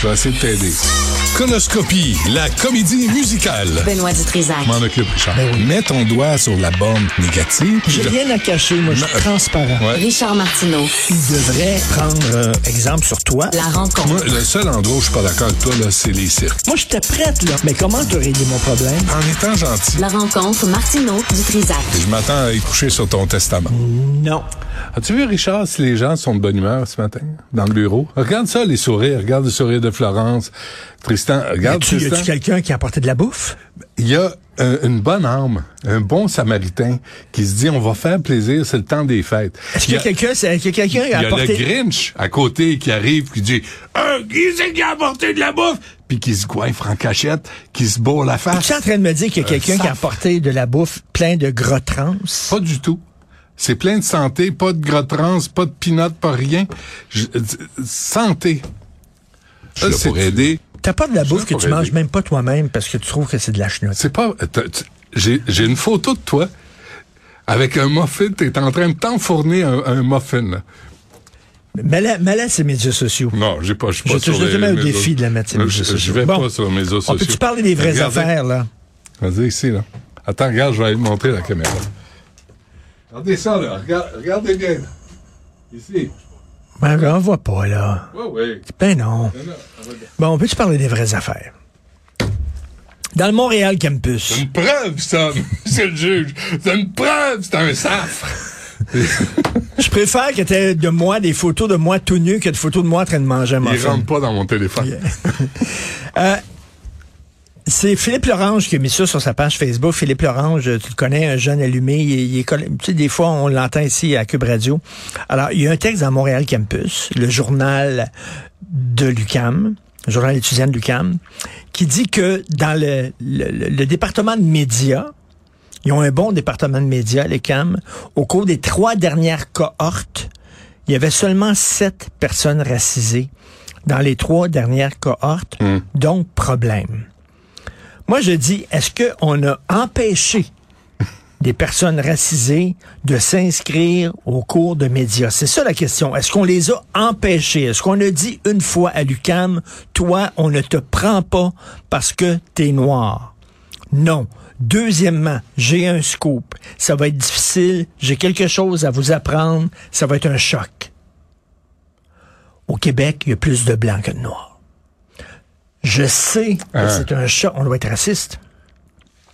Je vais essayer de t'aider. Coloscopie, la comédie musicale. Benoît Dutrizac. M'en occupe, Richard. Ben oui. Mets ton doigt sur la borne négative. J'ai rien à cacher, moi, je suis transparent. Ouais. Richard Martineau. Il devrait prendre exemple sur toi. La rencontre. Moi, le seul endroit où je suis pas d'accord avec toi, là, c'est les cirques. Moi, j'étais prête, là. Mais comment te régler mon problème? En étant gentil. La rencontre Martineau-Dutrizac. Je m'attends à y coucher sur ton testament. Non. As-tu vu, Richard, si les gens sont de bonne humeur ce matin, dans le bureau? Regarde ça, les sourires. Regarde le sourire de Florence. Tristan, regarde Tristan. Y a-tu quelqu'un qui a apporté de la bouffe? Il y a une bonne âme, un bon Samaritain qui se dit, on va faire plaisir, c'est le temps des fêtes. Est-ce qu'il y a quelqu'un qui a apporté... Il y a le Grinch à côté qui arrive, qui dit, qui c'est qui a apporté de la bouffe? Puis qui se goinfre en cachette, qui se bourre la face. Tu es en train de me dire qu'il y a quelqu'un qui a apporté de la bouffe plein de gros trans? Pas du tout. C'est plein de santé, pas de gros trans, pas de pinottes, pas rien. Santé. Je suis là pour aider. T'as pas de la bouffe que tu manges même pas toi-même parce que tu trouves que c'est de la chenoute. C'est pas... J'ai une photo de toi avec un muffin. T'es en train de t'enfourner un muffin. Là. Mets-la ces médias sociaux. Non, je suis pas sur les médias sociaux. Je te mets au défi de la mettre ces médias sociaux. Je vais pas sur les médias sociaux. Peux-tu parler des vraies affaires, là? Vas-y, ici, là. Attends, regarde, je vais aller te montrer la caméra. Regardez ça, là. Regardez bien. Ici. Ben, on voit pas, là. Oui, oui. Ben non. Bon, peux-tu parler des vraies affaires? Dans le Montréal Campus. C'est une preuve, ça, monsieur le juge. C'est une preuve, c'est un safre. Je préfère que tu aies de moi des photos de moi tout nu que de photos de moi en train de manger un muffin. Il rentre pas dans mon téléphone. Yeah. C'est Philippe Lorange qui a mis ça sur sa page Facebook. Philippe Lorange, tu le connais, un jeune allumé. Tu sais, des fois, on l'entend ici à Cube Radio. Alors, il y a un texte dans Montréal Campus, le journal de l'UQAM, le journal étudiant de l'UQAM, qui dit que dans le département de médias, ils ont un bon département de médias, l'UQAM, au cours des 3 dernières cohortes, il y avait seulement 7 personnes racisées dans les 3 dernières cohortes. Donc, problème. Moi, je dis, est-ce qu'on a empêché des personnes racisées de s'inscrire aux cours de médias? C'est ça la question. Est-ce qu'on les a empêchés? Est-ce qu'on a dit une fois à l'UQAM, toi, on ne te prend pas parce que t'es noir? Non. Deuxièmement, j'ai un scoop. Ça va être difficile. J'ai quelque chose à vous apprendre. Ça va être un choc. Au Québec, il y a plus de blancs que de noirs. Je sais que c'est un choc. On doit être raciste.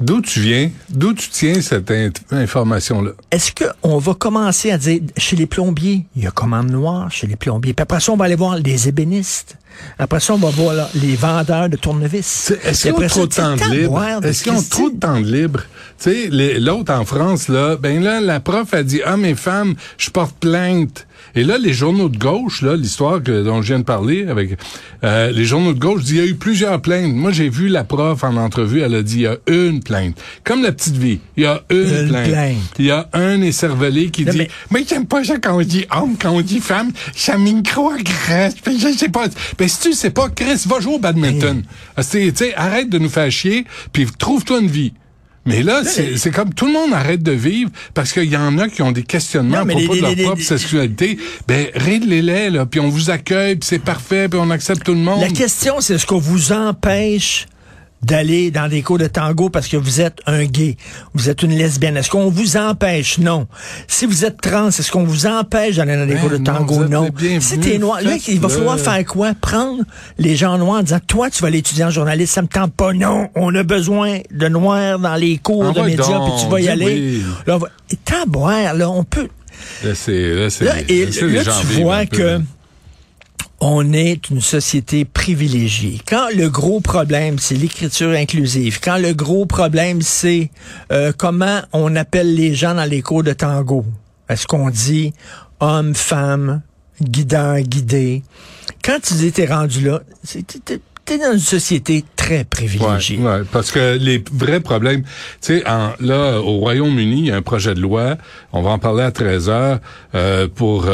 D'où tu viens? D'où tu tiens cette information-là? Est-ce qu'on va commencer à dire, chez les plombiers, il y a commande noire chez les plombiers. Puis après ça, on va aller voir les ébénistes. Après ça, on va voir là, les vendeurs de tournevis. Est-ce qu'ils ont trop de temps de libre? Est-ce qu'ils ont trop de temps de libre? Tu sais, l'autre en France, là, ben là, la prof a dit, hommes et femmes, je porte plainte. Et là, les journaux de gauche, là, l'histoire dont je viens de parler avec les journaux de gauche, disent, il y a eu plusieurs plaintes. Moi, j'ai vu la prof en entrevue, elle a dit, il y a une plainte. Comme La Petite Vie, il y a une plainte. Il y a un écervelé qui dit, mais j'aime pas ça quand on dit homme, quand on dit femme, ça micro-agresse. Je sais pas. Ben, si tu sais pas, Chris, va jouer au badminton. Tu sais, arrête de nous faire chier, puis trouve-toi une vie. Mais là, c'est comme tout le monde arrête de vivre parce qu'il y en a qui ont des questionnements à propos de leur propre sexualité. Ben, réglez-les, là, puis on vous accueille, puis c'est parfait, puis on accepte tout le monde. La question, c'est est-ce qu'on vous empêche d'aller dans des cours de tango parce que vous êtes un gay, vous êtes une lesbienne. Est-ce qu'on vous empêche? Non. Si vous êtes trans, est-ce qu'on vous empêche d'aller dans des cours de tango? Non. Si t'es noir, là, il va falloir faire quoi? Prendre les gens noirs en disant, toi, tu vas aller étudier en journaliste, ça me tente pas. Non, on a besoin de noirs dans les cours de médias, puis tu vas y aller. Là, on peut... Là, tu vois que... on est une société privilégiée. Quand le gros problème, c'est l'écriture inclusive, quand le gros problème, c'est comment on appelle les gens dans les cours de tango, est-ce qu'on dit homme, femme, guidant, guidé, quand tu étais rendu là, t'es dans une société très privilégiée. Ouais, parce que les vrais problèmes, tu sais, là, au Royaume-Uni, il y a un projet de loi, on va en parler à 13h, pour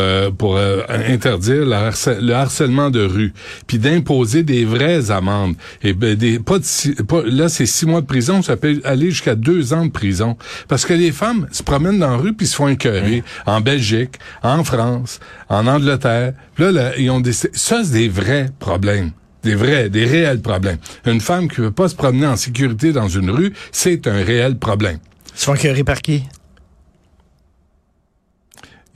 interdire le harcèlement de rue, puis d'imposer des vraies amendes. Et ben, là, c'est 6 mois de prison, ça peut aller jusqu'à 2 ans de prison. Parce que les femmes se promènent dans la rue puis se font écœurer en Belgique, en France, en Angleterre. Là, ils ont ça, c'est des vrais problèmes. Des réels problèmes. Une femme qui veut pas se promener en sécurité dans une rue, c'est un réel problème. Ils se font écœurer par qui?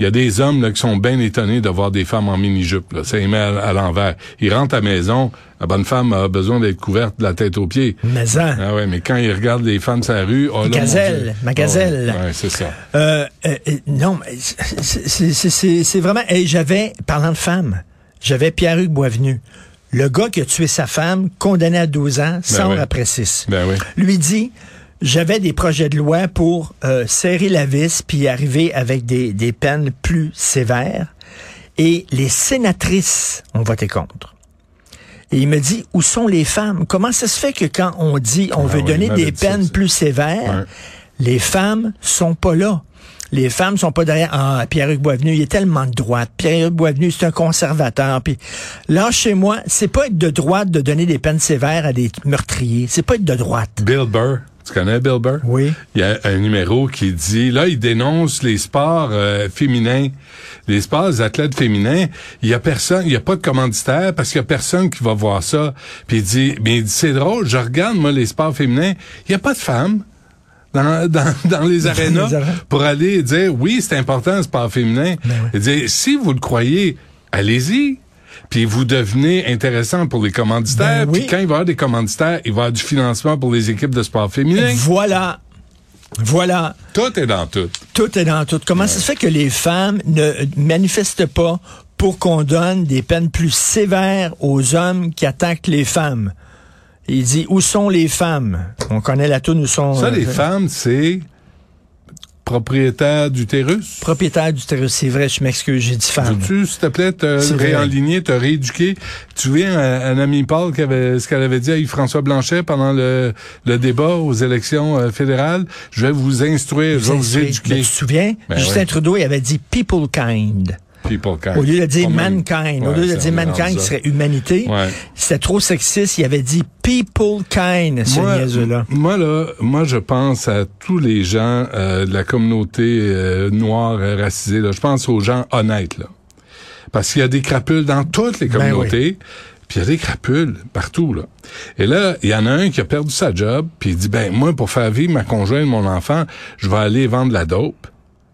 Il y a des hommes là, qui sont bien étonnés de voir des femmes en mini-jupe. Là. Ça les met à l'envers. Ils rentrent à la maison, la bonne femme a besoin d'être couverte de la tête aux pieds. Maison. Ah ouais, mais quand ils regardent les femmes sur la rue... Oh, là, gazelle, ma gazelle. Oh, ouais, c'est ça. Non, mais c'est vraiment... Et j'avais, parlant de femmes, j'avais Pierre-Hugues Boisvenu. Le gars qui a tué sa femme, condamné à 12 ans, sort après 6. Ben oui. Lui dit, j'avais des projets de loi pour serrer la vis puis arriver avec des peines plus sévères. Et les sénatrices ont voté contre. Et il me dit, où sont les femmes? Comment ça se fait que quand on dit, on veut donner des peines plus sévères, les femmes sont pas là? Les femmes sont pas derrière. Ah, Pierre-Hugues Boisvenu, il est tellement de droite. Pierre-Hugues Boisvenu, c'est un conservateur. Puis là, chez moi, c'est pas être de droite de donner des peines sévères à des meurtriers. C'est pas être de droite. Bill Burr. Tu connais Bill Burr? Oui. Il y a un numéro qui dit... Là, il dénonce les sports féminins. Les sports des athlètes féminins, il y a pas de commanditaire parce qu'il y a personne qui va voir ça. Puis il dit... Mais il dit, c'est drôle, je regarde, moi, les sports féminins. Il y a pas de femmes. Dans les arénas, pour aller dire, oui, c'est important, le sport féminin. Ben oui. Et dire, si vous le croyez, allez-y. Puis vous devenez intéressant pour les commanditaires. Ben oui. Puis quand il va y avoir des commanditaires, il va y avoir du financement pour les équipes de sport féminin. Voilà. Tout est dans tout. Tout est dans tout. Comment ça se fait que les femmes ne manifestent pas pour qu'on donne des peines plus sévères aux hommes qui attaquent les femmes? Il dit, où sont les femmes? On connaît la toune, où sont... Ça, les femmes, c'est propriétaire d'utérus. Propriétaire d'utérus, c'est vrai, je m'excuse, j'ai dit femme. Veux-tu, s'il te plaît, te réaligner, te rééduquer? Tu viens un ami Paul, ce qu'elle avait dit à Yves-François Blanchet pendant le débat aux élections fédérales, je vais vous instruire, je vais vous éduquer. Mais tu te souviens? Justin Trudeau, il avait dit « people kind ». Au lieu de dire mankind, il serait humanité. Ouais. C'était trop sexiste, il avait dit people kind, ce niaiseux-là. Moi, je pense à tous les gens de la communauté noire racisée. Là. Je pense aux gens honnêtes. Là. Parce qu'il y a des crapules dans toutes les communautés. Ben oui. Puis il y a des crapules partout, là. Et là, il y en a un qui a perdu sa job, puis il dit, ben moi, pour faire vivre ma conjointe, mon enfant, je vais aller vendre la dope,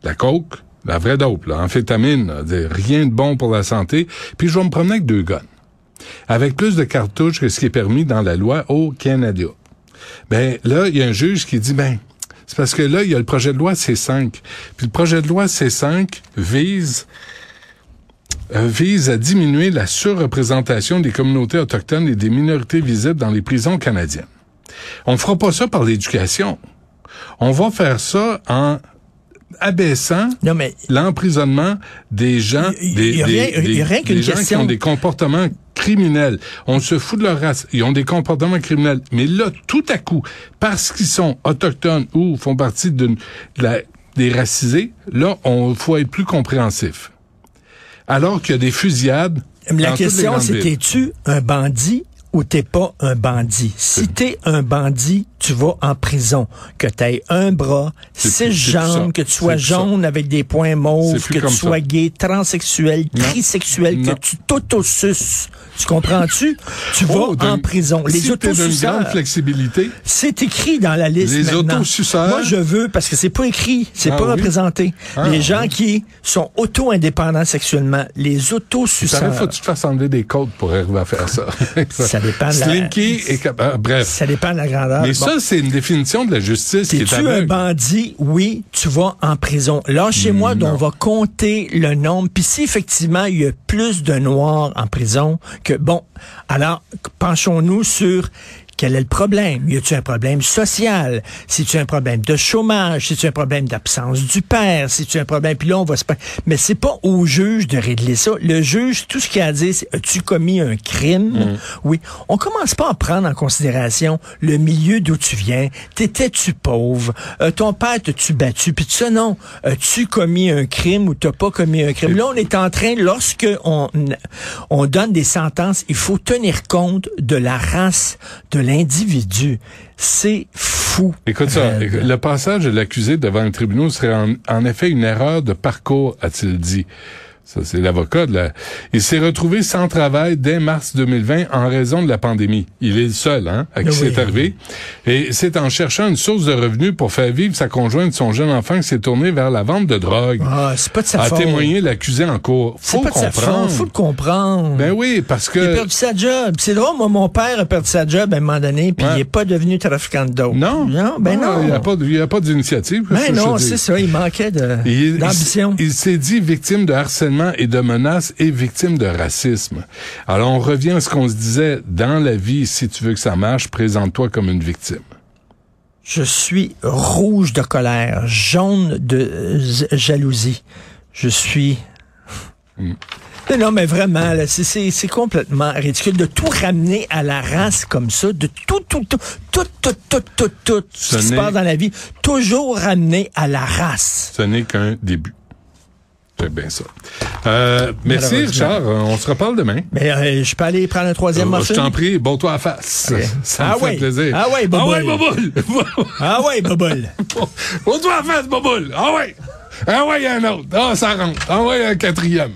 la coke, la vraie dope, là, amphétamine, là, rien de bon pour la santé. Puis je vais me promener avec 2 guns. Avec plus de cartouches que ce qui est permis dans la loi au Canada. Ben là, il y a un juge qui dit, c'est parce que là, il y a le projet de loi C5. Puis le projet de loi C5 vise à diminuer la surreprésentation des communautés autochtones et des minorités visibles dans les prisons canadiennes. On fera pas ça par l'éducation. On va faire ça en... abaissant l'emprisonnement des gens qui ont des comportements criminels. On se fout de leur race. Ils ont des comportements criminels. Mais là, tout à coup, parce qu'ils sont autochtones ou font partie des racisés, là, on faut être plus compréhensif. Alors qu'il y a des fusillades dans toutes les grandes villes. La question, c'est, t'es-tu un bandit? Ou t'es pas un bandit. Si t'es un bandit, tu vas en prison. Que t'aies un bras, 6 jambes, que tu sois jaune avec des points mauves, que tu sois gay, transsexuel, trisexuel, que tu t'autosuces. Tu comprends-tu? Tu vas en prison. Les autosuceurs. C'est une grande flexibilité. C'est écrit dans la liste maintenant. Les autosuceurs. Moi, je veux, parce que c'est pas écrit, c'est pas représenté. Les gens qui sont auto-indépendants sexuellement, les autosuceurs. Il faut que tu te fasses enlever des côtes pour arriver à faire ça. dépend de la... Slinky est capable... Bref. Ça dépend de la grandeur. Mais bon, ça, c'est une définition de la justice qui est aveugle. T'es-tu un bandit? Oui, tu vas en prison. Lâchez-moi, donc on va compter le nombre. Puis si, effectivement, il y a plus de Noirs en prison que... Bon, alors, penchons-nous sur... Quel est le problème? Y a-t-il un problème social? C'est-tu un problème de chômage? C'est-tu un problème d'absence du père? C'est-tu un problème? Puis là, on va se... Mais c'est pas au juge de régler ça. Le juge, tout ce qu'il a à dire, c'est « As-tu commis un crime? » Oui. On commence pas à prendre en considération le milieu d'où tu viens. T'étais-tu pauvre? Ton père t'as-tu battu? Puis tout ça, non. As-tu commis un crime ou t'as pas commis un crime? Là, on est en train, lorsque on donne des sentences, il faut tenir compte de la race, de l'individu. C'est fou. Écoute ça, le passage de l'accusé devant le tribunal serait en effet une erreur de parcours, a-t-il dit. Ça, c'est l'avocat de la... Il s'est retrouvé sans travail dès mars 2020 en raison de la pandémie. Il est le seul, hein, à qui c'est arrivé. Et c'est en cherchant une source de revenus pour faire vivre sa conjointe et son jeune enfant qui s'est tourné vers la vente de drogue. Ah, c'est pas de sa faute. A témoigné l'accusé en cours. Faut comprendre. C'est pas de sa faute, faut le comprendre. Ben oui, parce que... Il a perdu sa job. C'est drôle, moi, mon père a perdu sa job à un moment donné, puis il est pas devenu trafiquant de dope. Non. Il y a pas d'initiative. Non, c'est ça. Il manquait d'ambition. Il s'est dit victime de harcèlement et de menaces et victimes de racisme. Alors, on revient à ce qu'on se disait. Dans la vie, si tu veux que ça marche, présente-toi comme une victime. Je suis rouge de colère, jaune de jalousie. Je suis... Non, mais vraiment, là, c'est complètement ridicule de tout ramener à la race comme ça, de tout ce qui se passe dans la vie, toujours ramener à la race. Ce n'est qu'un début. C'est bien ça. Merci, Richard. On se reparle demain. Mais je peux aller prendre un troisième morceau. Je t'en prie, bon toi à face. Okay. Ça me fait plaisir. Ah ouais, Boboule. Ah ouais, Boboule. Bon toi à face, Boboule. Ah ouais. Ah ouais, un autre. Ah, ça rentre. Ah ouais, un quatrième.